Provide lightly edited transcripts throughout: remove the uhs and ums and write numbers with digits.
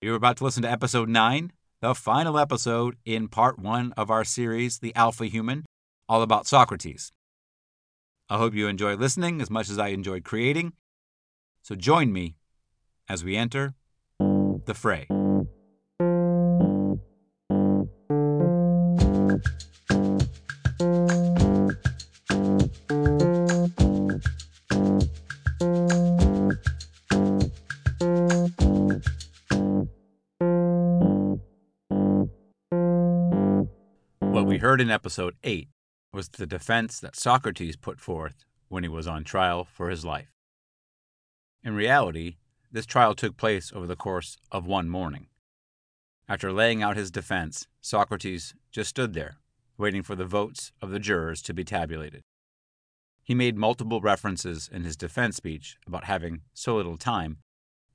You're about to listen to episode 9, the final episode in part 1 of our series, The Alpha Human, all about Socrates. I hope you enjoy listening as much as I enjoyed creating. So join me as we enter the fray. Heard in episode 8 was the defense that Socrates put forth when he was on trial for his life. In reality, this trial took place over the course of one morning. After laying out his defense, Socrates just stood there, waiting for the votes of the jurors to be tabulated. He made multiple references in his defense speech about having so little time,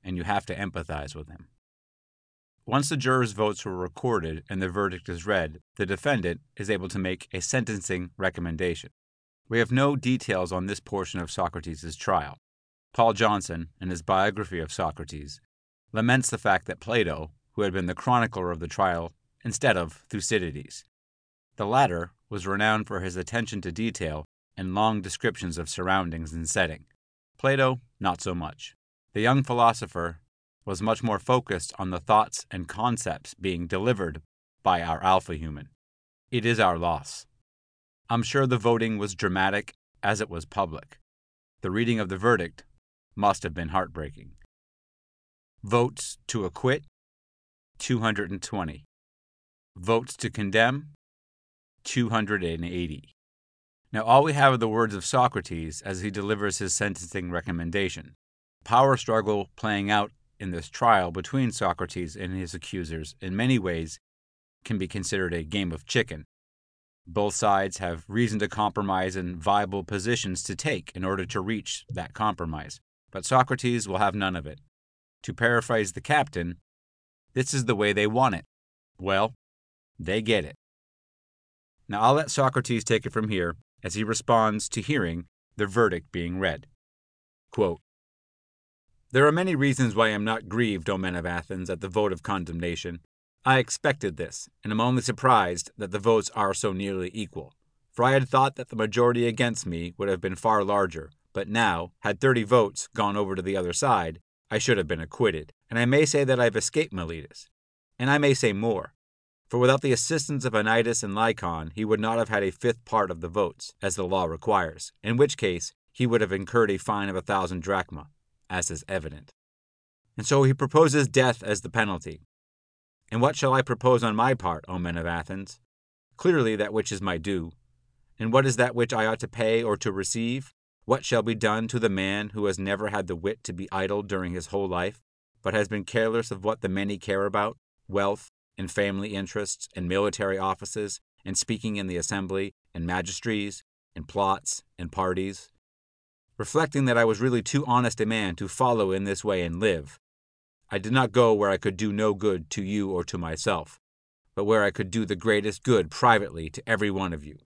and you have to empathize with him. Once the jurors' votes were recorded and the verdict is read, the defendant is able to make a sentencing recommendation. We have no details on this portion of Socrates' trial. Paul Johnson, in his biography of Socrates, laments the fact that Plato, who had been the chronicler of the trial, instead of Thucydides. The latter was renowned for his attention to detail and long descriptions of surroundings and setting. Plato, not so much. The young philosopher was much more focused on the thoughts and concepts being delivered by our alpha human. It is our loss. I'm sure the voting was dramatic as it was public. The reading of the verdict must have been heartbreaking. Votes to acquit, 220. Votes to condemn, 280. Now all we have are the words of Socrates as he delivers his sentencing recommendation. Power struggle playing out in this trial between Socrates and his accusers, in many ways, can be considered a game of chicken. Both sides have reason to compromise and viable positions to take in order to reach that compromise, but Socrates will have none of it. To paraphrase the captain, this is the way they want it. Well, they get it. Now I'll let Socrates take it from here as he responds to hearing the verdict being read. Quote, "There are many reasons why I am not grieved, O men of Athens, at the vote of condemnation. I expected this, and am only surprised that the votes are so nearly equal. For I had thought that the majority against me would have been far larger, but now, had 30 votes gone over to the other side, I should have been acquitted. And I may say that I have escaped Miletus. And I may say more. For without the assistance of Anytus and Lycon, he would not have had a fifth part of the votes, as the law requires, in which case he would have incurred a fine of 1,000 drachma. As is evident. And so he proposes death as the penalty. And what shall I propose on my part, O men of Athens? Clearly that which is my due. And what is that which I ought to pay or to receive? What shall be done to the man who has never had the wit to be idle during his whole life, but has been careless of what the many care about, wealth, and family interests, and military offices, and speaking in the assembly, and magistries, and plots, and parties? Reflecting that I was really too honest a man to follow in this way and live, I did not go where I could do no good to you or to myself, but where I could do the greatest good privately to every one of you.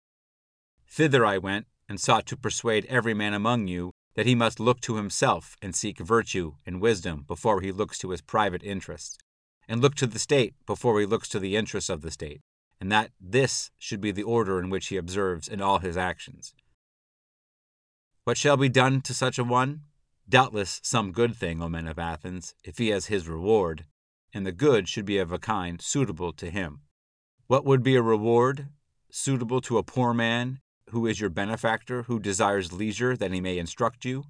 Thither I went, and sought to persuade every man among you that he must look to himself and seek virtue and wisdom before he looks to his private interests, and look to the state before he looks to the interests of the state, and that this should be the order in which he observes in all his actions. What shall be done to such a one? Doubtless some good thing, O men of Athens, if he has his reward, and the good should be of a kind suitable to him. What would be a reward suitable to a poor man who is your benefactor, who desires leisure that he may instruct you?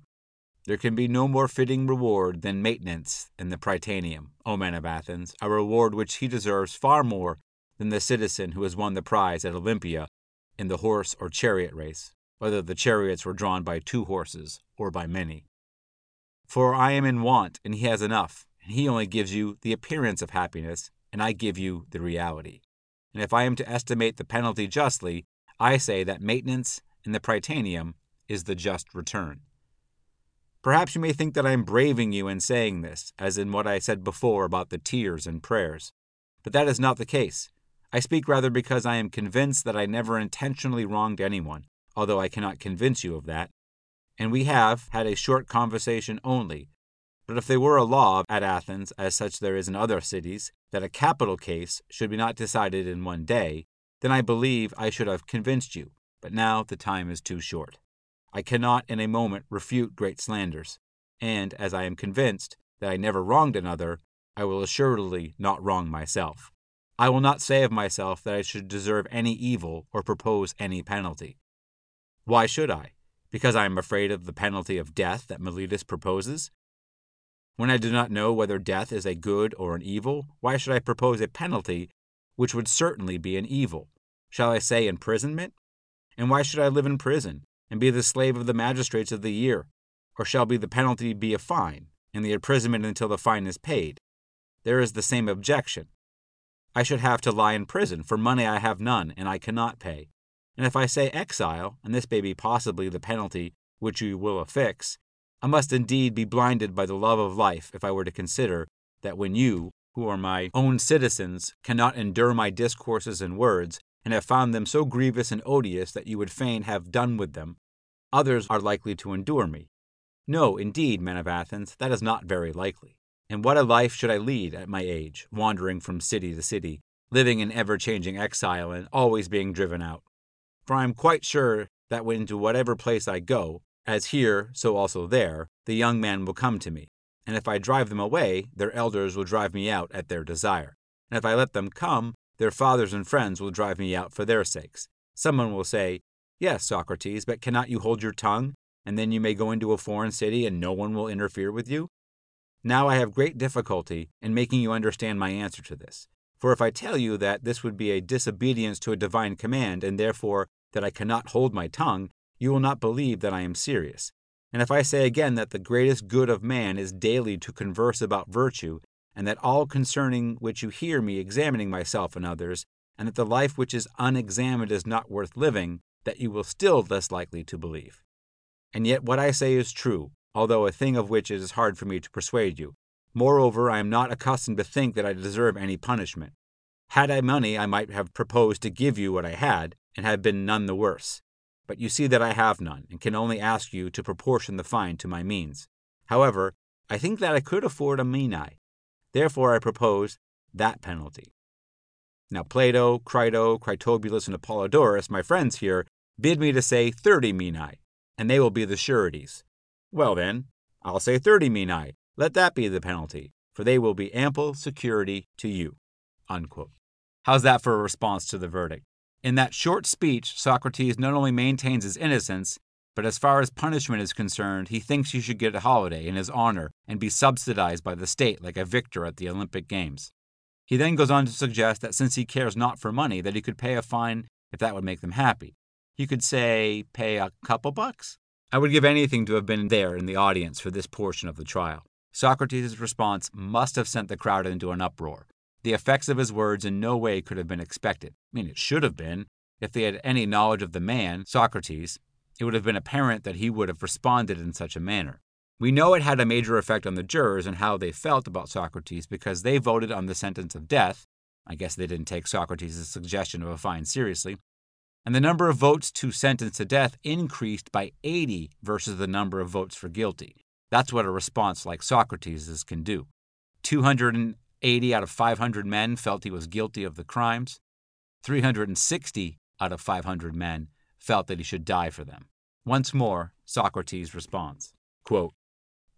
There can be no more fitting reward than maintenance in the Prytaneum, O men of Athens, a reward which he deserves far more than the citizen who has won the prize at Olympia in the horse or chariot race, whether the chariots were drawn by 2 horses or by many. For I am in want, and he has enough, and he only gives you the appearance of happiness, and I give you the reality. And if I am to estimate the penalty justly, I say that maintenance in the Prytaneum is the just return. Perhaps you may think that I am braving you in saying this, as in what I said before about the tears and prayers, but that is not the case. I speak rather because I am convinced that I never intentionally wronged anyone, although I cannot convince you of that, and we have had a short conversation only, But if they were a law at Athens, as such there is in other cities, that a capital case should be not decided in one day, then I believe I should have convinced you, but now the time is too short. I cannot in a moment refute great slanders, and as I am convinced that I never wronged another, I will assuredly not wrong myself. I will not say of myself that I should deserve any evil or propose any penalty. Why should I? Because I am afraid of the penalty of death that Miletus proposes? When I do not know whether death is a good or an evil, why should I propose a penalty which would certainly be an evil? Shall I say imprisonment? And why should I live in prison, and be the slave of the magistrates of the year? Or shall be the penalty be a fine, and the imprisonment until the fine is paid? There is the same objection. I should have to lie in prison, for money I have none, and I cannot pay. And if I say exile, and this may be possibly the penalty which you will affix, I must indeed be blinded by the love of life if I were to consider that when you, who are my own citizens, cannot endure my discourses and words, and have found them so grievous and odious that you would fain have done with them, others are likely to endure me. No, indeed, men of Athens, that is not very likely. And what a life should I lead at my age, wandering from city to city, living in ever-changing exile and always being driven out? For I am quite sure that when to whatever place I go, as here, so also there, the young men will come to me, and if I drive them away, their elders will drive me out at their desire, and if I let them come, their fathers and friends will drive me out for their sakes. Someone will say, Yes, Socrates, but cannot you hold your tongue, and then you may go into a foreign city and no one will interfere with you? Now I have great difficulty in making you understand my answer to this, for if I tell you that this would be a disobedience to a divine command, and therefore that I cannot hold my tongue, you will not believe that I am serious. And if I say again that the greatest good of man is daily to converse about virtue, and that all concerning which you hear me examining myself and others, and that the life which is unexamined is not worth living, that you will still less likely to believe. And yet what I say is true, although a thing of which it is hard for me to persuade you. Moreover, I am not accustomed to think that I deserve any punishment. Had I money, I might have proposed to give you what I had, and have been none the worse. But you see that I have none, and can only ask you to proportion the fine to my means. However, I think that I could afford a minae. Therefore I propose that penalty. Now Plato, Crito, Critobulus, and Apollodorus, my friends here, bid me to say 30 minae, and they will be the sureties. Well then, I'll say 30 minae. Let that be the penalty, for they will be ample security to you." Unquote. How's that for a response to the verdict? In that short speech, Socrates not only maintains his innocence, but as far as punishment is concerned, he thinks he should get a holiday in his honor and be subsidized by the state like a victor at the Olympic Games. He then goes on to suggest that since he cares not for money, that he could pay a fine if that would make them happy. You could say, pay a couple bucks? I would give anything to have been there in the audience for this portion of the trial. Socrates' response must have sent the crowd into an uproar. The effects of his words in no way could have been expected. I mean, it should have been. If they had any knowledge of the man, Socrates, it would have been apparent that he would have responded in such a manner. We know it had a major effect on the jurors and how they felt about Socrates because they voted on the sentence of death. I guess they didn't take Socrates' suggestion of a fine seriously. And the number of votes to sentence to death increased by 80 versus the number of votes for guilty. That's what a response like Socrates' can do. 280 out of 500 men felt he was guilty of the crimes. 360 out of 500 men felt that he should die for them. Once more, Socrates responds, quote,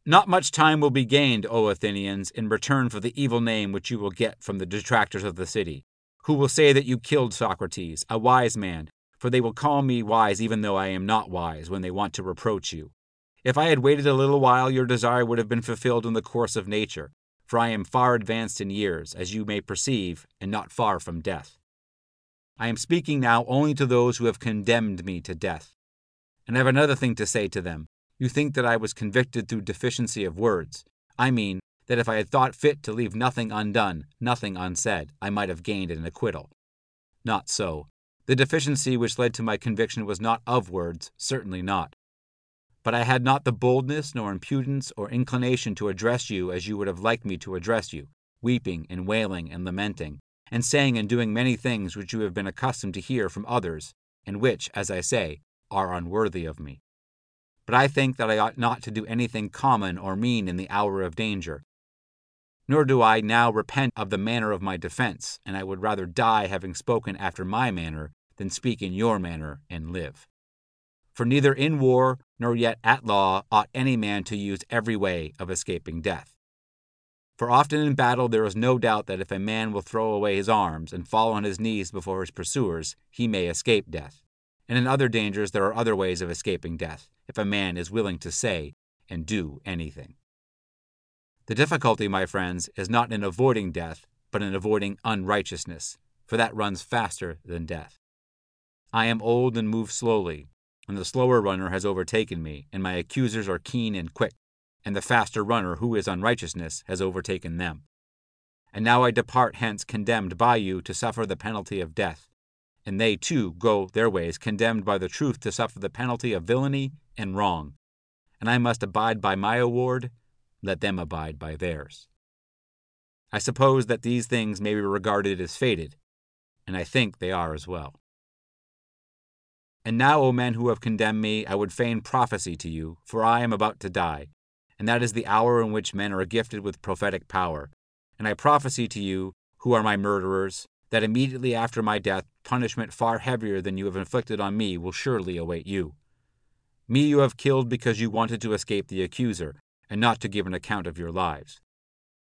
"Not much time will be gained, O Athenians, in return for the evil name which you will get from the detractors of the city, who will say that you killed Socrates, a wise man, for they will call me wise even though I am not wise when they want to reproach you. If I had waited a little while, your desire would have been fulfilled in the course of nature, for I am far advanced in years, as you may perceive, and not far from death. I am speaking now only to those who have condemned me to death. And I have another thing to say to them. You think that I was convicted through deficiency of words. I mean, that if I had thought fit to leave nothing undone, nothing unsaid, I might have gained an acquittal. Not so. The deficiency which led to my conviction was not of words, certainly not. But I had not the boldness, nor impudence, or inclination to address you as you would have liked me to address you, weeping and wailing and lamenting, and saying and doing many things which you have been accustomed to hear from others, and which, as I say, are unworthy of me. but I think that I ought not to do anything common or mean in the hour of danger. Nor do I now repent of the manner of my defense, and I would rather die having spoken after my manner than speak in your manner and live. For neither in war nor yet at law ought any man to use every way of escaping death. For often in battle there is no doubt that if a man will throw away his arms and fall on his knees before his pursuers, he may escape death. And in other dangers there are other ways of escaping death, if a man is willing to say and do anything. The difficulty, my friends, is not in avoiding death, but in avoiding unrighteousness, for that runs faster than death. I am old and move slowly, and the slower runner has overtaken me, and my accusers are keen and quick. And the faster runner, who is unrighteousness, has overtaken them. And now I depart hence condemned by you to suffer the penalty of death, and they too go their ways condemned by the truth to suffer the penalty of villainy and wrong. And I must abide by my award, let them abide by theirs. I suppose that these things may be regarded as fated, and I think they are as well. And now, O men who have condemned me, I would fain prophesy to you, for I am about to die, and that is the hour in which men are gifted with prophetic power. And I prophesy to you, who are my murderers, that immediately after my death punishment far heavier than you have inflicted on me will surely await you. Me you have killed because you wanted to escape the accuser, and not to give an account of your lives.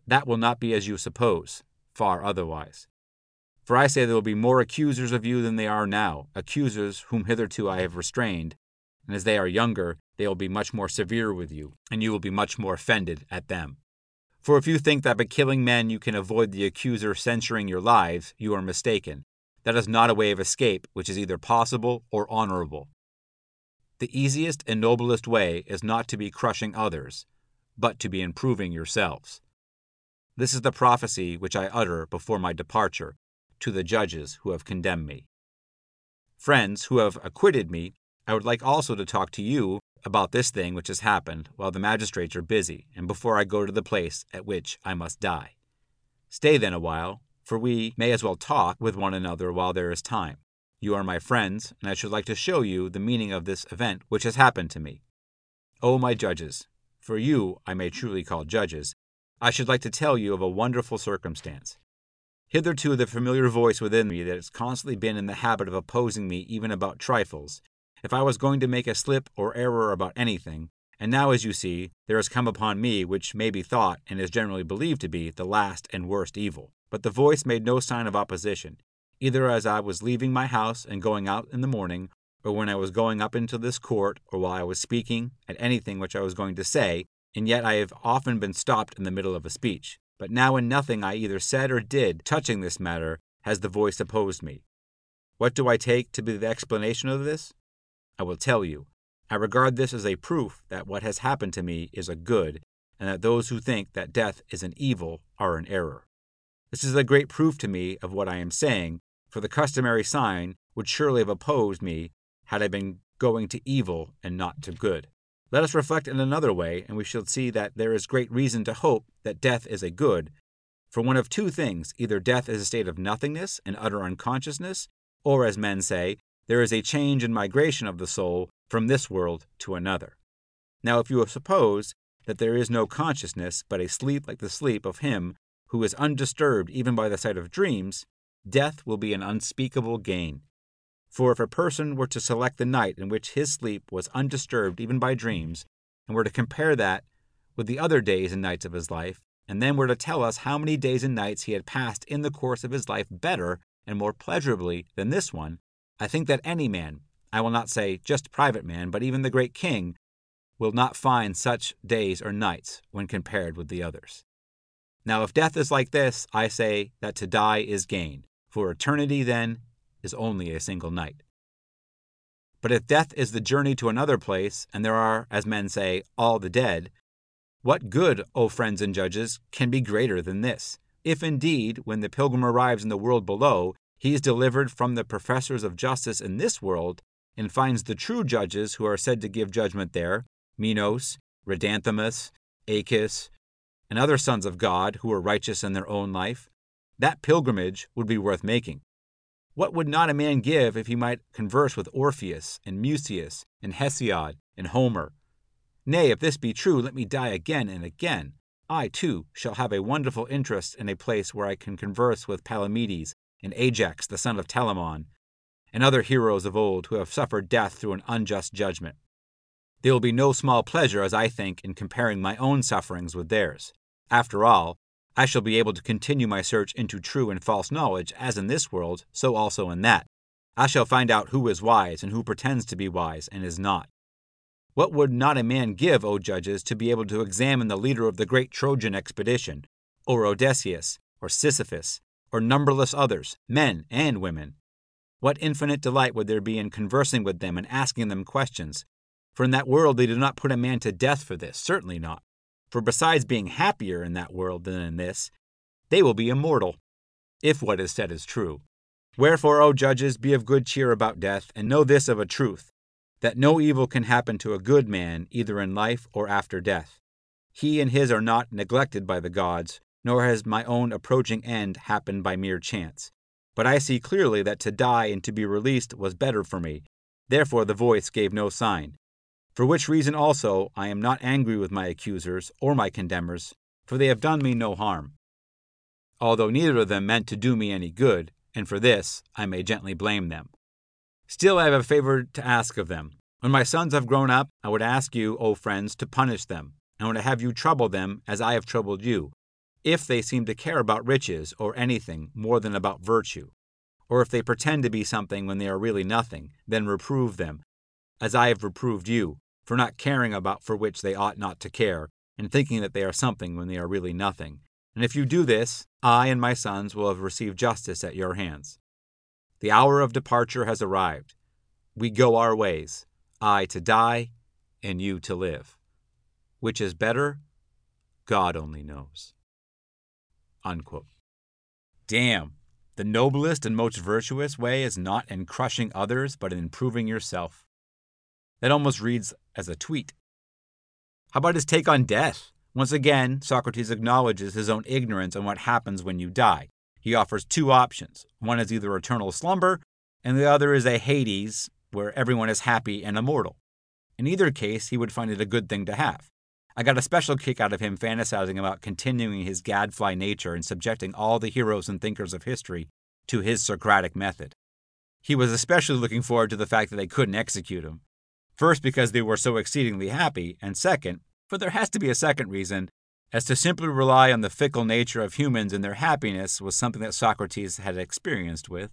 That will not be as you suppose, far otherwise. For I say there will be more accusers of you than they are now, accusers whom hitherto I have restrained, and as they are younger, they will be much more severe with you, and you will be much more offended at them. For if you think that by killing men you can avoid the accuser censuring your lives, you are mistaken. That is not a way of escape which is either possible or honorable. The easiest and noblest way is not to be crushing others, but to be improving yourselves. This is the prophecy which I utter before my departure, to the judges who have condemned me. Friends who have acquitted me, I would like also to talk to you about this thing which has happened while the magistrates are busy, and before I go to the place at which I must die. Stay then a while, for we may as well talk with one another while there is time. You are my friends, and I should like to show you the meaning of this event which has happened to me. O my judges, for you I may truly call judges, I should like to tell you of a wonderful circumstance. Hitherto the familiar voice within me that has constantly been in the habit of opposing me even about trifles, if I was going to make a slip or error about anything, and now as you see, there has come upon me which may be thought and is generally believed to be the last and worst evil. But the voice made no sign of opposition, either as I was leaving my house and going out in the morning, or when I was going up into this court, or while I was speaking at anything which I was going to say, and yet I have often been stopped in the middle of a speech. But now in nothing I either said or did touching this matter has the voice opposed me. What do I take to be the explanation of this? I will tell you, I regard this as a proof that what has happened to me is a good, and that those who think that death is an evil are in error. This is a great proof to me of what I am saying, for the customary sign would surely have opposed me had I been going to evil and not to good. Let us reflect in another way, and we shall see that there is great reason to hope that death is a good, for one of two things, either death is a state of nothingness and utter unconsciousness, or, as men say, there is a change and migration of the soul from this world to another. Now if you suppose that there is no consciousness but a sleep like the sleep of him who is undisturbed even by the sight of dreams, death will be an unspeakable gain. For if a person were to select the night in which his sleep was undisturbed even by dreams, and were to compare that with the other days and nights of his life, and then were to tell us how many days and nights he had passed in the course of his life better and more pleasurably than this one, I think that any man, I will not say just private man, but even the great king, will not find such days or nights when compared with the others. Now if death is like this, I say that to die is gain, for eternity then is only a single night. But if death is the journey to another place, and there are, as men say, all the dead, what good, O friends and judges, can be greater than this? If indeed, when the pilgrim arrives in the world below, he is delivered from the professors of justice in this world, and finds the true judges who are said to give judgment there, Minos, Redanthemus, Achis, and other sons of God who are righteous in their own life, that pilgrimage would be worth making. What would not a man give if he might converse with Orpheus and Musaeus and Hesiod and Homer, Nay, if this be true, let me die again and again. I, too, shall have a wonderful interest in a place where I can converse with Palamedes and Ajax, the son of Telamon, and other heroes of old who have suffered death through an unjust judgment. There will be no small pleasure, as I think, in comparing my own sufferings with theirs. After all, I shall be able to continue my search into true and false knowledge, as in this world, so also in that. I shall find out who is wise and who pretends to be wise and is not. What would not a man give, O judges, to be able to examine the leader of the great Trojan expedition, or Odysseus, or Sisyphus, or numberless others, men and women? What infinite delight would there be in conversing with them and asking them questions? For in that world they do not put a man to death for this, certainly not. For besides being happier in that world than in this, they will be immortal, if what is said is true. Wherefore, O judges, be of good cheer about death, and know this of a truth, that no evil can happen to a good man either in life or after death. He and his are not neglected by the gods, nor has my own approaching end happened by mere chance. But I see clearly that to die and to be released was better for me, therefore the voice gave no sign. For which reason also I am not angry with my accusers or my condemners, for they have done me no harm, although neither of them meant to do me any good, and for this I may gently blame them. Still I have a favor to ask of them. When my sons have grown up, I would ask you, O friends, to punish them, and would have you trouble them as I have troubled you, if they seem to care about riches or anything more than about virtue, or if they pretend to be something when they are really nothing, then reprove them, as I have reproved you, for not caring about for which they ought not to care, and thinking that they are something when they are really nothing. And if you do this, I and my sons will have received justice at your hands. The hour of departure has arrived. We go our ways, I to die, and you to live. Which is better? God only knows." Unquote. Damn, the noblest and most virtuous way is not in crushing others, but in improving yourself. That almost reads as a tweet. How about his take on death? Once again, Socrates acknowledges his own ignorance on what happens when you die. He offers two options. One is either eternal slumber, and the other is a Hades, where everyone is happy and immortal. In either case, he would find it a good thing to have. I got a special kick out of him fantasizing about continuing his gadfly nature and subjecting all the heroes and thinkers of history to his Socratic method. He was especially looking forward to the fact that they couldn't execute him. First, because they were so exceedingly happy, and second, for there has to be a second reason, as to simply rely on the fickle nature of humans and their happiness was something that Socrates had experienced with.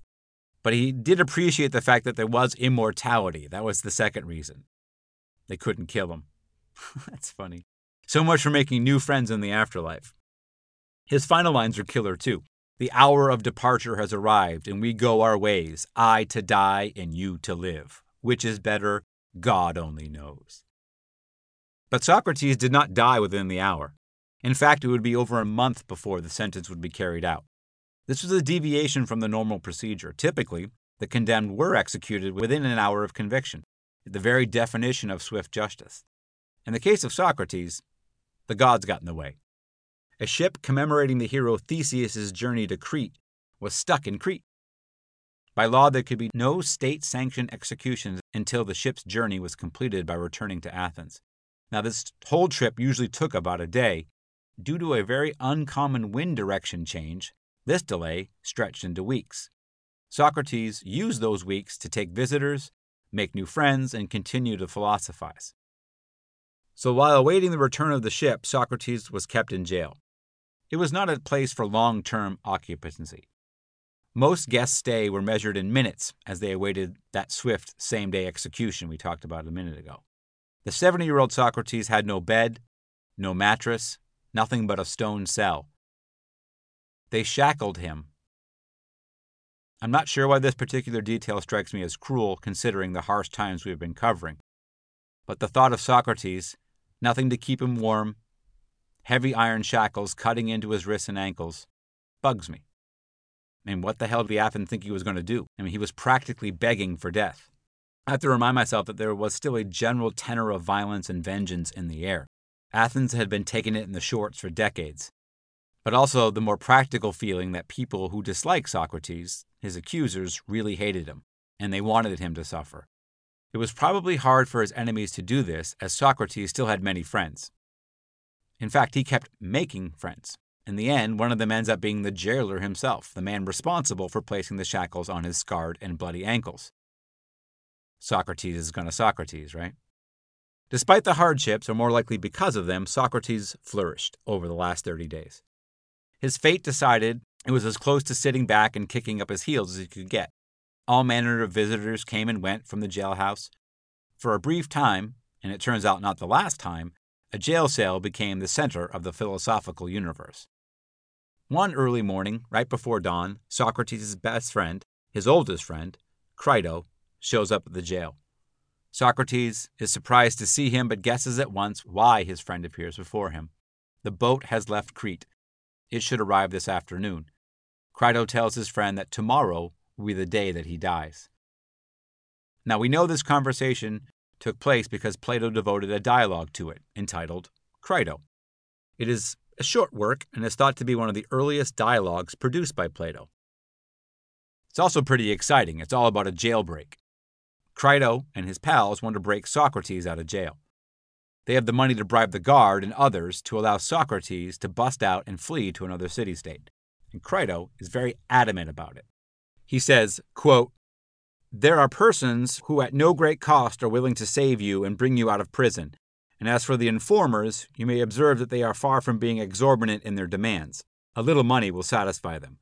But he did appreciate the fact that there was immortality. That was the second reason. They couldn't kill him. That's funny. So much for making new friends in the afterlife. His final lines are killer too. The hour of departure has arrived, and we go our ways, I to die and you to live. Which is better? God only knows. But Socrates did not die within the hour. In fact, it would be over a month before the sentence would be carried out. This was a deviation from the normal procedure. Typically, the condemned were executed within an hour of conviction, the very definition of swift justice. In the case of Socrates, the gods got in the way. A ship commemorating the hero Theseus' journey to Crete was stuck in Crete. By law, there could be no state-sanctioned executions until the ship's journey was completed by returning to Athens. Now, this whole trip usually took about a day. Due to a very uncommon wind direction change, this delay stretched into weeks. Socrates used those weeks to take visitors, make new friends, and continue to philosophize. So while awaiting the return of the ship, Socrates was kept in jail. It was not a place for long-term occupancy. Most guests' stay were measured in minutes as they awaited that swift same-day execution we talked about a minute ago. The 70-year-old Socrates had no bed, no mattress, nothing but a stone cell. They shackled him. I'm not sure why this particular detail strikes me as cruel, considering the harsh times we've been covering. But the thought of Socrates, nothing to keep him warm, heavy iron shackles cutting into his wrists and ankles, bugs me. And what the hell did Athens think he was going to do? I mean, he was practically begging for death. I have to remind myself that there was still a general tenor of violence and vengeance in the air. Athens had been taking it in the shorts for decades. But also the more practical feeling that people who disliked Socrates, his accusers, really hated him, and they wanted him to suffer. It was probably hard for his enemies to do this, as Socrates still had many friends. In fact, he kept making friends. In the end, one of them ends up being the jailer himself, the man responsible for placing the shackles on his scarred and bloody ankles. Socrates is gonna Socrates, right? Despite the hardships, or more likely because of them, Socrates flourished over the last 30 days. His fate decided it was as close to sitting back and kicking up his heels as he could get. All manner of visitors came and went from the jailhouse. For a brief time, and it turns out not the last time, a jail cell became the center of the philosophical universe. One early morning, right before dawn, Socrates' best friend, his oldest friend, Crito, shows up at the jail. Socrates is surprised to see him, but guesses at once why his friend appears before him. The boat has left Crete. It should arrive this afternoon. Crito tells his friend that tomorrow will be the day that he dies. Now, we know this conversation took place because Plato devoted a dialogue to it, entitled Crito. It is a short work and is thought to be one of the earliest dialogues produced by Plato. It's also pretty exciting. It's all about a jailbreak. Crito and his pals want to break Socrates out of jail. They have the money to bribe the guard and others to allow Socrates to bust out and flee to another city-state. And Crito is very adamant about it. He says, quote, "There are persons who at no great cost are willing to save you and bring you out of prison. And as for the informers, you may observe that they are far from being exorbitant in their demands. A little money will satisfy them.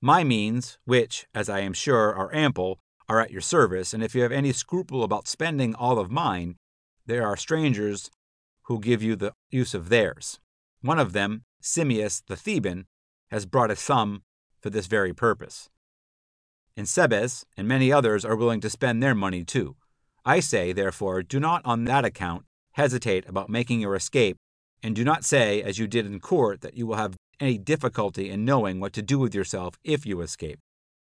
My means, which, as I am sure, are ample, are at your service, and if you have any scruple about spending all of mine, there are strangers who give you the use of theirs. One of them, Simmias the Theban, has brought a sum for this very purpose. And Cebes and many others are willing to spend their money too. I say, therefore, do not on that account hesitate about making your escape, and do not say, as you did in court, that you will have any difficulty in knowing what to do with yourself if you escape.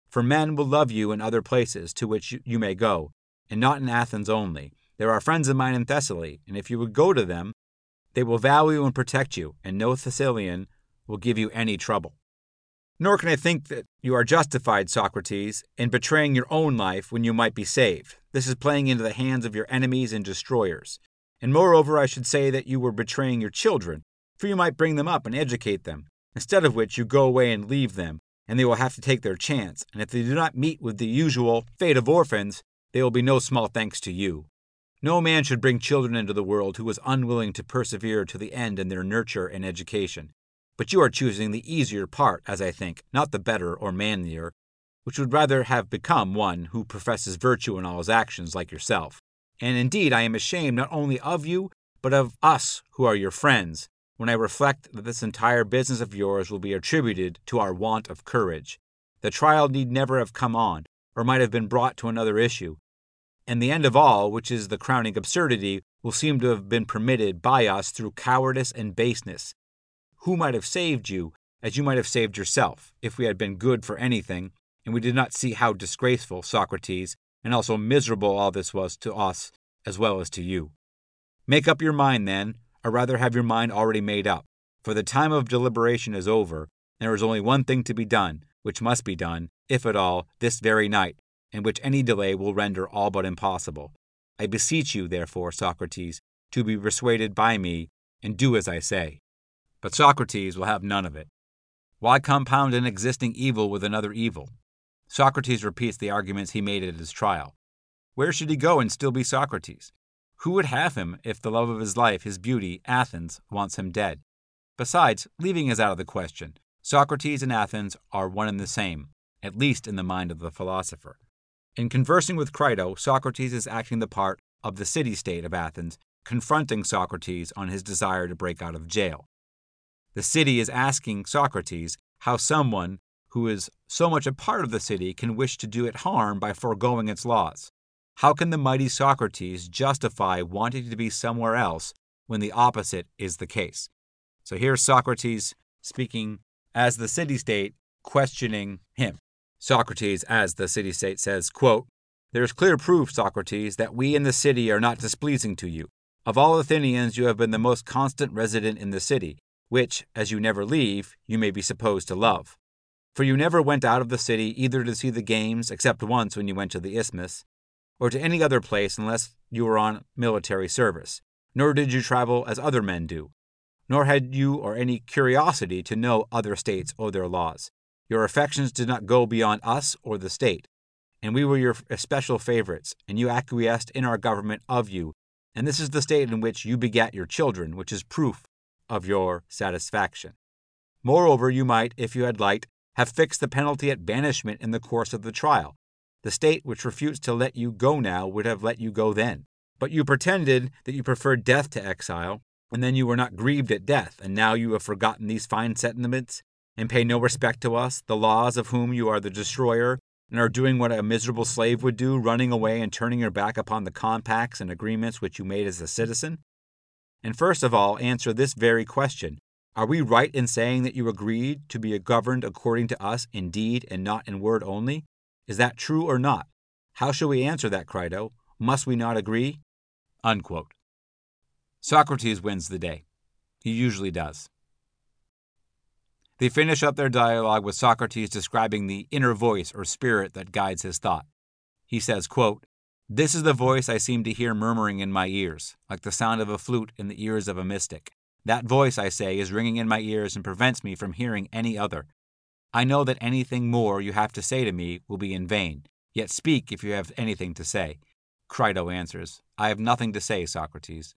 For men will love you in other places to which you may go, and not in Athens only. There are friends of mine in Thessaly, and if you would go to them, they will value and protect you, and no Thessalian will give you any trouble. Nor can I think that you are justified, Socrates, in betraying your own life when you might be saved. This is playing into the hands of your enemies and destroyers. And moreover, I should say that you were betraying your children, for you might bring them up and educate them, instead of which you go away and leave them, and they will have to take their chance, and if they do not meet with the usual fate of orphans, they will be no small thanks to you. No man should bring children into the world who is unwilling to persevere to the end in their nurture and education. But you are choosing the easier part, as I think, not the better or manlier, which would rather have become one who professes virtue in all his actions like yourself. And indeed I am ashamed not only of you, but of us who are your friends, when I reflect that this entire business of yours will be attributed to our want of courage. The trial need never have come on, or might have been brought to another issue. And the end of all, which is the crowning absurdity, will seem to have been permitted by us through cowardice and baseness. Who might have saved you, as you might have saved yourself, if we had been good for anything, and we did not see how disgraceful, Socrates, and also miserable all this was to us, as well as to you. Make up your mind, then, or rather have your mind already made up, for the time of deliberation is over, and there is only one thing to be done, which must be done, if at all, this very night, and which any delay will render all but impossible. I beseech you, therefore, Socrates, to be persuaded by me, and do as I say." But Socrates will have none of it. Why compound an existing evil with another evil? Socrates repeats the arguments he made at his trial. Where should he go and still be Socrates? Who would have him if the love of his life, his beauty, Athens, wants him dead? Besides, leaving is out of the question. Socrates and Athens are one and the same, at least in the mind of the philosopher. In conversing with Crito, Socrates is acting the part of the city-state of Athens, confronting Socrates on his desire to break out of jail. The city is asking Socrates how someone who is so much a part of the city can wish to do it harm by foregoing its laws. How can the mighty Socrates justify wanting to be somewhere else when the opposite is the case? So here's Socrates speaking as the city-state, questioning him. Socrates, as the city-state, says, quote, "There is clear proof, Socrates, that we in the city are not displeasing to you. Of all Athenians, you have been the most constant resident in the city, which, as you never leave, you may be supposed to love. For you never went out of the city either to see the games, except once when you went to the Isthmus, or to any other place unless you were on military service, nor did you travel as other men do, nor had you or any curiosity to know other states or their laws. Your affections did not go beyond us or the state, and we were your especial favorites, and you acquiesced in our government of you, and this is the state in which you begat your children, which is proof of your satisfaction. Moreover, you might, if you had liked, have fixed the penalty at banishment in the course of the trial. The state which refused to let you go now would have let you go then. But you pretended that you preferred death to exile, and then you were not grieved at death, and now you have forgotten these fine sentiments, and pay no respect to us, the laws of whom you are the destroyer, and are doing what a miserable slave would do, running away and turning your back upon the compacts and agreements which you made as a citizen? And first of all, answer this very question. Are we right in saying that you agreed to be governed according to us in deed and not in word only? Is that true or not? How shall we answer that, Crito? Must we not agree? Unquote. Socrates wins the day. He usually does. They finish up their dialogue with Socrates describing the inner voice or spirit that guides his thought. He says, quote, "This is the voice I seem to hear murmuring in my ears, like the sound of a flute in the ears of a mystic. That voice, I say, is ringing in my ears and prevents me from hearing any other. I know that anything more you have to say to me will be in vain, yet speak if you have anything to say." Crito answers, "I have nothing to say, Socrates."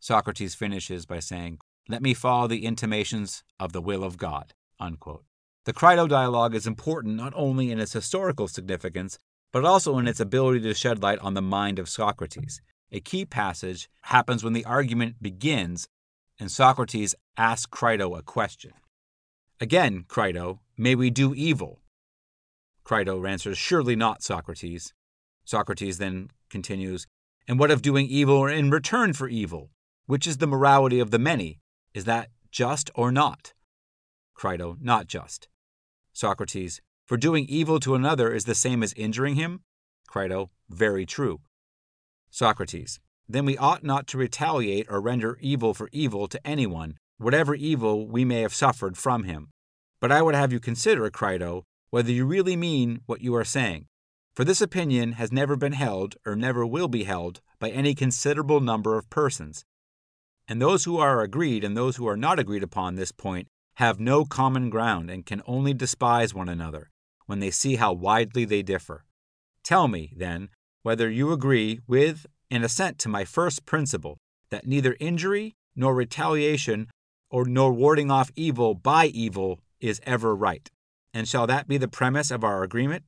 Socrates finishes by saying, "Let me follow the intimations of the will of God." Unquote. The Crito dialogue is important not only in its historical significance, but also in its ability to shed light on the mind of Socrates. A key passage happens when the argument begins and Socrates asks Crito a question. "Again, Crito, may we do evil?" Crito answers, "Surely not, Socrates." Socrates then continues, "And what of doing evil or in return for evil? Which is the morality of the many? Is that just or not?" Crito, "Not just." Socrates, "For doing evil to another is the same as injuring him?" Crito, "Very true." Socrates, "Then we ought not to retaliate or render evil for evil to anyone, whatever evil we may have suffered from him. But I would have you consider, Crito, whether you really mean what you are saying. For this opinion has never been held, or never will be held, by any considerable number of persons. And those who are agreed and those who are not agreed upon this point have no common ground and can only despise one another, when they see how widely they differ. Tell me, then, whether you agree with and assent to my first principle, that neither injury nor retaliation or nor warding off evil by evil is ever right. And shall that be the premise of our agreement?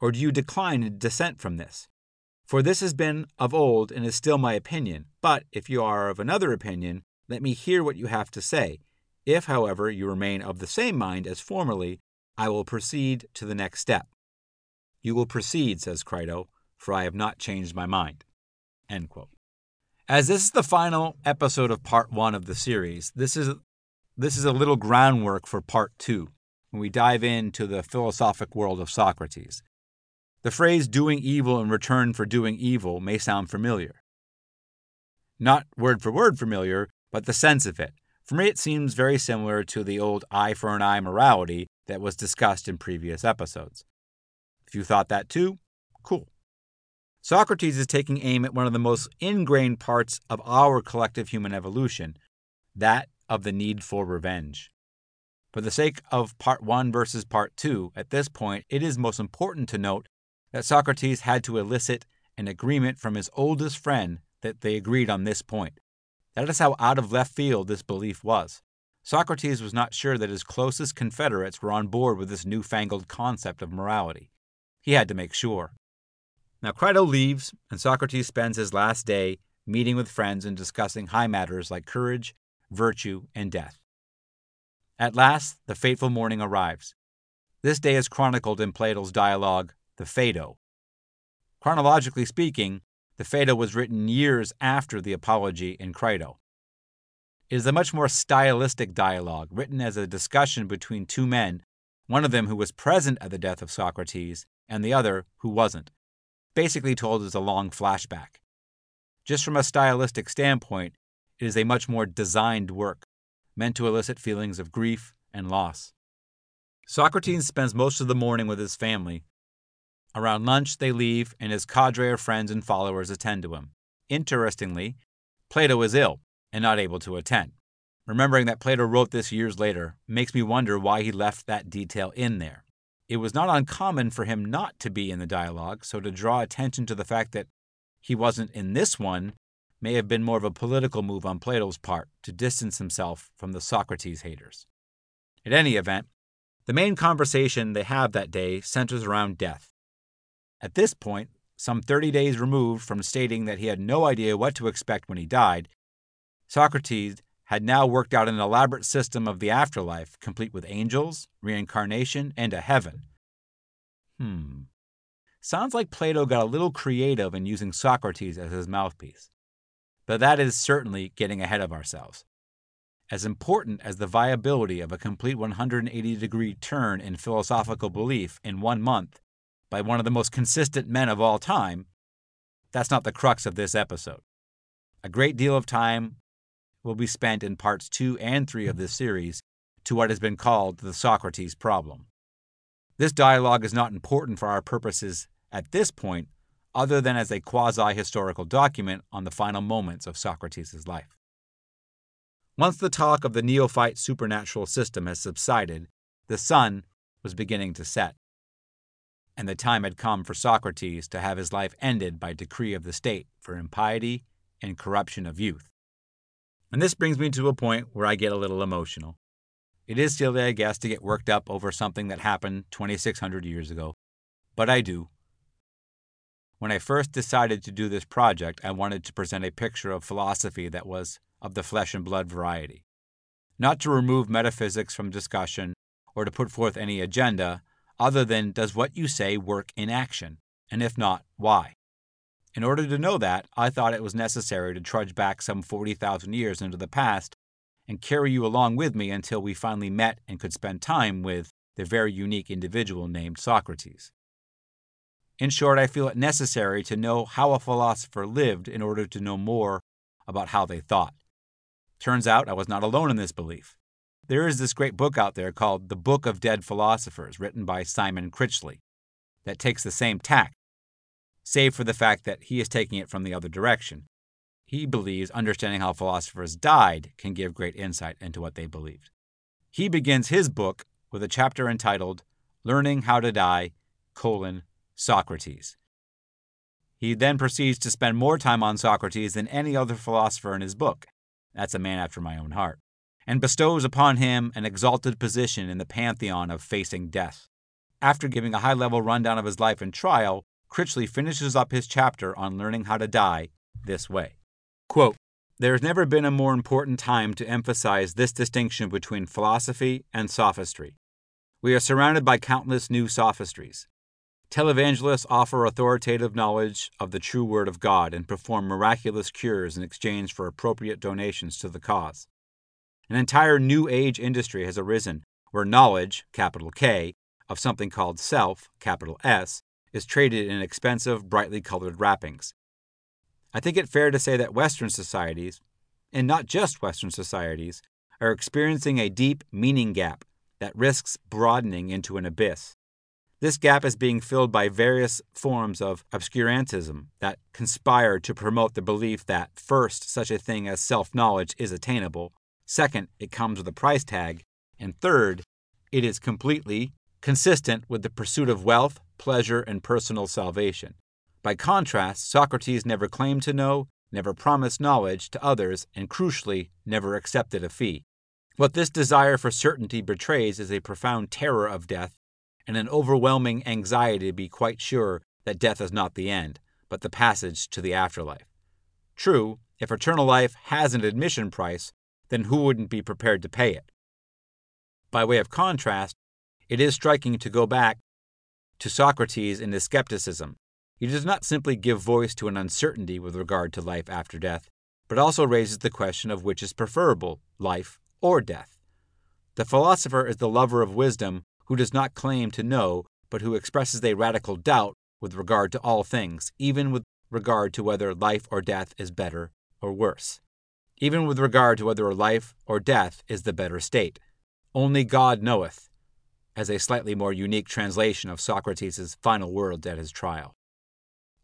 Or do you decline and dissent from this? For this has been of old and is still my opinion, but if you are of another opinion, let me hear what you have to say. If, however, you remain of the same mind as formerly, I will proceed to the next step." "You will proceed," says Crito, "for I have not changed my mind." End quote. As this is the final episode of Part 1 of the series, this is a little groundwork for Part 2, when we dive into the philosophic world of Socrates. The phrase "doing evil in return for doing evil" may sound familiar. Not word for word familiar, but the sense of it. For me, it seems very similar to the old eye for an eye morality that was discussed in previous episodes. If you thought that too, cool. Socrates is taking aim at one of the most ingrained parts of our collective human evolution, that of the need for revenge. For the sake of Part 1 versus Part 2, at this point, it is most important to note that Socrates had to elicit an agreement from his oldest friend that they agreed on this point. That is how out of left field this belief was. Socrates was not sure that his closest confederates were on board with this newfangled concept of morality. He had to make sure. Now, Crito leaves, and Socrates spends his last day meeting with friends and discussing high matters like courage, virtue, and death. At last, the fateful morning arrives. This day is chronicled in Plato's dialogue, the Phaedo. Chronologically speaking, the Phaedo was written years after the Apology and Crito. It is a much more stylistic dialogue, written as a discussion between two men, one of them who was present at the death of Socrates, and the other who wasn't. Basically told as a long flashback. Just from a stylistic standpoint, it is a much more designed work, meant to elicit feelings of grief and loss. Socrates spends most of the morning with his family, Around lunch, they leave, and his cadre of friends and followers attend to him. Interestingly, Plato is ill and not able to attend. Remembering that Plato wrote this years later makes me wonder why he left that detail in there. It was not uncommon for him not to be in the dialogue, so to draw attention to the fact that he wasn't in this one may have been more of a political move on Plato's part to distance himself from the Socrates haters. At any event, the main conversation they have that day centers around death. At this point, some 30 days removed from stating that he had no idea what to expect when he died, Socrates had now worked out an elaborate system of the afterlife, complete with angels, reincarnation, and a heaven. Sounds like Plato got a little creative in using Socrates as his mouthpiece. But that is certainly getting ahead of ourselves. As important as the viability of a complete 180-degree turn in philosophical belief in 1 month by one of the most consistent men of all time, that's not the crux of this episode. A great deal of time will be spent in parts 2 and 3 of this series to what has been called the Socrates problem. This dialogue is not important for our purposes at this point, other than as a quasi-historical document on the final moments of Socrates' life. Once the talk of the neophyte supernatural system has subsided, the sun was beginning to set, and the time had come for Socrates to have his life ended by decree of the state for impiety and corruption of youth. And this brings me to a point where I get a little emotional. It is silly, I guess, to get worked up over something that happened 2,600 years ago, but I do. When I first decided to do this project, I wanted to present a picture of philosophy that was of the flesh and blood variety. Not to remove metaphysics from discussion or to put forth any agenda other than does what you say work in action, and if not, why? In order to know that, I thought it was necessary to trudge back some 40,000 years into the past and carry you along with me until we finally met and could spend time with the very unique individual named Socrates. In short, I feel it necessary to know how a philosopher lived in order to know more about how they thought. Turns out I was not alone in this belief. There is this great book out there called The Book of Dead Philosophers, written by Simon Critchley, that takes the same tack, save for the fact that he is taking it from the other direction. He believes understanding how philosophers died can give great insight into what they believed. He begins his book with a chapter entitled Learning How to Die, Socrates. He then proceeds to spend more time on Socrates than any other philosopher in his book. That's a man after my own heart. And bestows upon him an exalted position in the pantheon of facing death. After giving a high-level rundown of his life and trial, Critchley finishes up his chapter on learning how to die this way. Quote, "There's never been a more important time to emphasize this distinction between philosophy and sophistry. We are surrounded by countless new sophistries. Televangelists offer authoritative knowledge of the true word of God and perform miraculous cures in exchange for appropriate donations to the cause. An entire New Age industry has arisen where knowledge, capital K, of something called self, capital S, is traded in expensive, brightly colored wrappings. I think it fair to say that Western societies, and not just Western societies, are experiencing a deep meaning gap that risks broadening into an abyss. This gap is being filled by various forms of obscurantism that conspire to promote the belief that, first, such a thing as self-knowledge is attainable, second, it comes with a price tag, and third, it is completely consistent with the pursuit of wealth, pleasure, and personal salvation. By contrast, Socrates never claimed to know, never promised knowledge to others, and crucially, never accepted a fee. What this desire for certainty betrays is a profound terror of death and an overwhelming anxiety to be quite sure that death is not the end, but the passage to the afterlife. True, if eternal life has an admission price, then who wouldn't be prepared to pay it? By way of contrast, it is striking to go back to Socrates in his skepticism. He does not simply give voice to an uncertainty with regard to life after death, but also raises the question of which is preferable, life or death. The philosopher is the lover of wisdom who does not claim to know, but who expresses a radical doubt with regard to all things, even with regard to whether life or death is better or worse, even with regard to whether life or death is the better state. Only God knoweth. as a slightly more unique translation of Socrates' final words at his trial.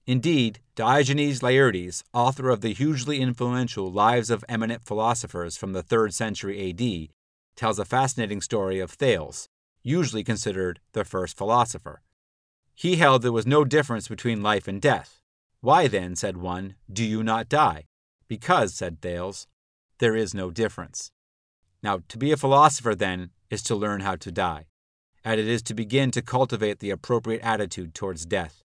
Indeed, Diogenes Laertes, author of the hugely influential Lives of Eminent Philosophers from the 3rd century AD, tells a fascinating story of Thales, usually considered the first philosopher. He held there was no difference between life and death. Why then, said one, do you not die? Because, said Thales, there is no difference. Now, to be a philosopher, then, is to learn how to die, and it is to begin to cultivate the appropriate attitude towards death.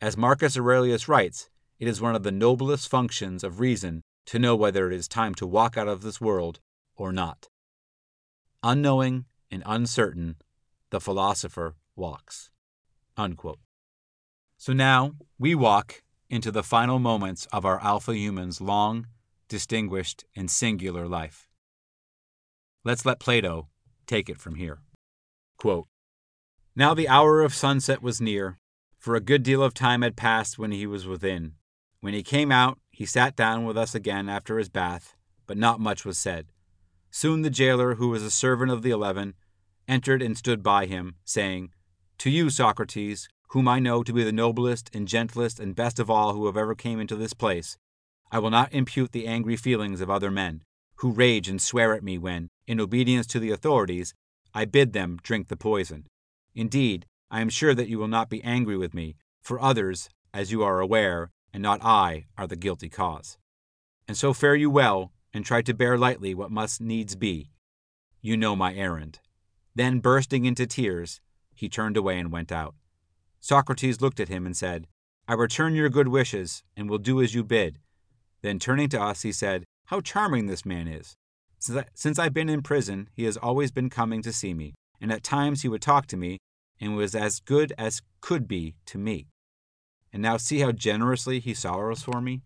As Marcus Aurelius writes, it is one of the noblest functions of reason to know whether it is time to walk out of this world or not. Unknowing and uncertain, the philosopher walks." Unquote. So now we walk into the final moments of our alpha human's long, distinguished, and singular life. Let's let Plato take it from here. Quote, "Now the hour of sunset was near, for a good deal of time had passed when he was within. When he came out, he sat down with us again after his bath, but not much was said. Soon the jailer, who was a servant of the 11, entered and stood by him, saying, To you, Socrates, whom I know to be the noblest and gentlest and best of all who have ever came into this place, I will not impute the angry feelings of other men, who rage and swear at me when, in obedience to the authorities, I bid them drink the poison. Indeed, I am sure that you will not be angry with me, for others, as you are aware, and not I, are the guilty cause. And so fare you well, and try to bear lightly what must needs be. You know my errand." Then, bursting into tears, he turned away and went out. Socrates looked at him and said, "I return your good wishes, and will do as you bid." Then, turning to us, he said, "How charming this man is! Since I've been in prison, he has always been coming to see me, and at times he would talk to me, and was as good as could be to me. And now see how generously he sorrows for me.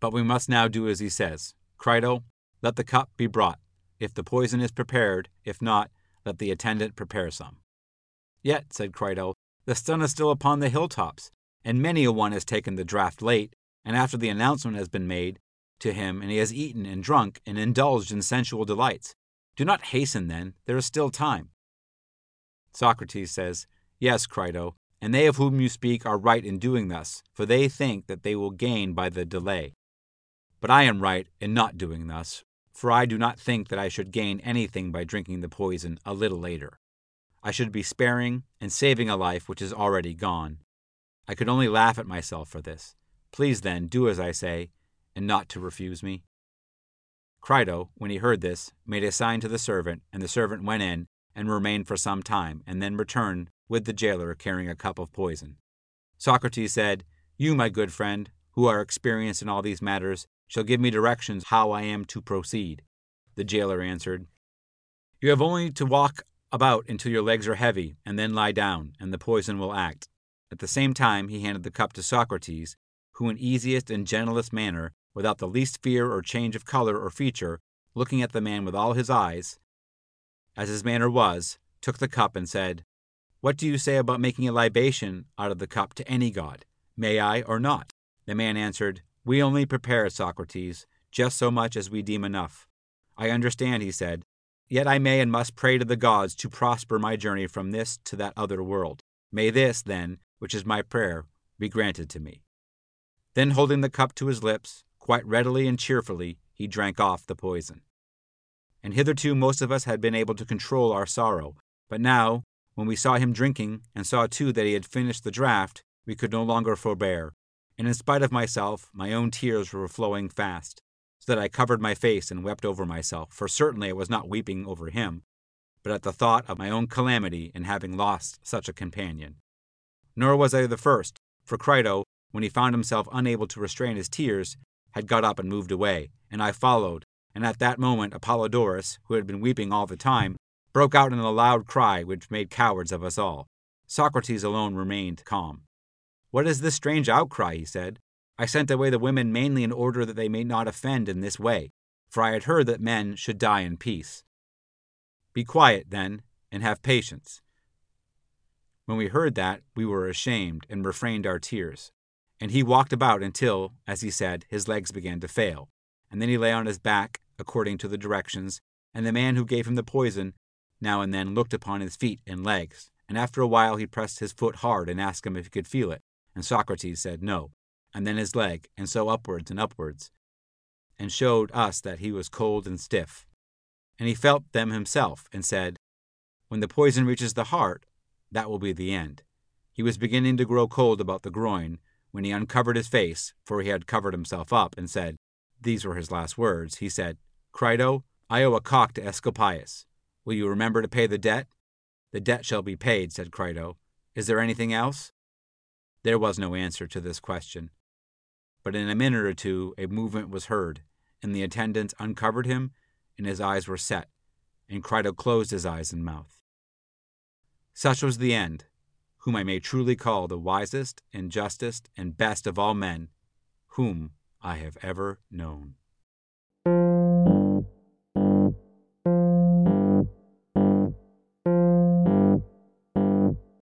But we must now do as he says. Crito, let the cup be brought. If the poison is prepared, if not, let the attendant prepare some." "Yet," said Crito, "the sun is still upon the hilltops, and many a one has taken the draught late, and after the announcement has been made to him, and he has eaten and drunk and indulged in sensual delights. Do not hasten then, there is still time." Socrates says, "Yes, Crito, and they of whom you speak are right in doing thus, for they think that they will gain by the delay. But I am right in not doing thus, for I do not think that I should gain anything by drinking the poison a little later. I should be sparing and saving a life which is already gone. I could only laugh at myself for this. Please then do as I say, and not to refuse me." Crito, when he heard this, made a sign to the servant, and the servant went in and remained for some time, and then returned with the jailer carrying a cup of poison. Socrates said, "You, my good friend, who are experienced in all these matters, shall give me directions how I am to proceed." The jailer answered, "You have only to walk about until your legs are heavy, and then lie down, and the poison will act." At the same time he handed the cup to Socrates, who in easiest and gentlest manner, without the least fear or change of color or feature, looking at the man with all his eyes, as his manner was, took the cup and said, "What do you say about making a libation out of the cup to any god? May I or not?" The man answered, "We only prepare, Socrates, just so much as we deem enough." "I understand," he said, "yet I may and must pray to the gods to prosper my journey from this to that other world. May this, then, which is my prayer, be granted to me." Then holding the cup to his lips, quite readily and cheerfully he drank off the poison. And hitherto most of us had been able to control our sorrow, but now, when we saw him drinking, and saw too that he had finished the draught, we could no longer forbear, and in spite of myself my own tears were flowing fast, so that I covered my face and wept over myself, for certainly I was not weeping over him, but at the thought of my own calamity in having lost such a companion. Nor was I the first, for Crito, when he found himself unable to restrain his tears, had got up and moved away, and I followed, and at that moment Apollodorus, who had been weeping all the time, broke out in a loud cry which made cowards of us all. Socrates alone remained calm. "What is this strange outcry?" he said. "I sent away the women mainly in order that they may not offend in this way, for I had heard that men should die in peace." "Be quiet, then, and have patience." When we heard that, we were ashamed and refrained our tears. And he walked about until, as he said, his legs began to fail, and then he lay on his back, according to the directions, and the man who gave him the poison now and then looked upon his feet and legs, and after a while he pressed his foot hard and asked him if he could feel it, and Socrates said no, and then his leg, and so upwards and upwards, and showed us that he was cold and stiff. And he felt them himself, and said, when the poison reaches the heart, that will be the end. He was beginning to grow cold about the groin, when he uncovered his face, for he had covered himself up, and said, these were his last words, he said, Crito, I owe a cock to Asclepius. Will you remember to pay the debt? The debt shall be paid, said Crito. Is there anything else? There was no answer to this question. But in a minute or two a movement was heard, and the attendants uncovered him, and his eyes were set, and Crito closed his eyes and mouth. Such was the end, whom I may truly call the wisest and justest and best of all men, whom I have ever known.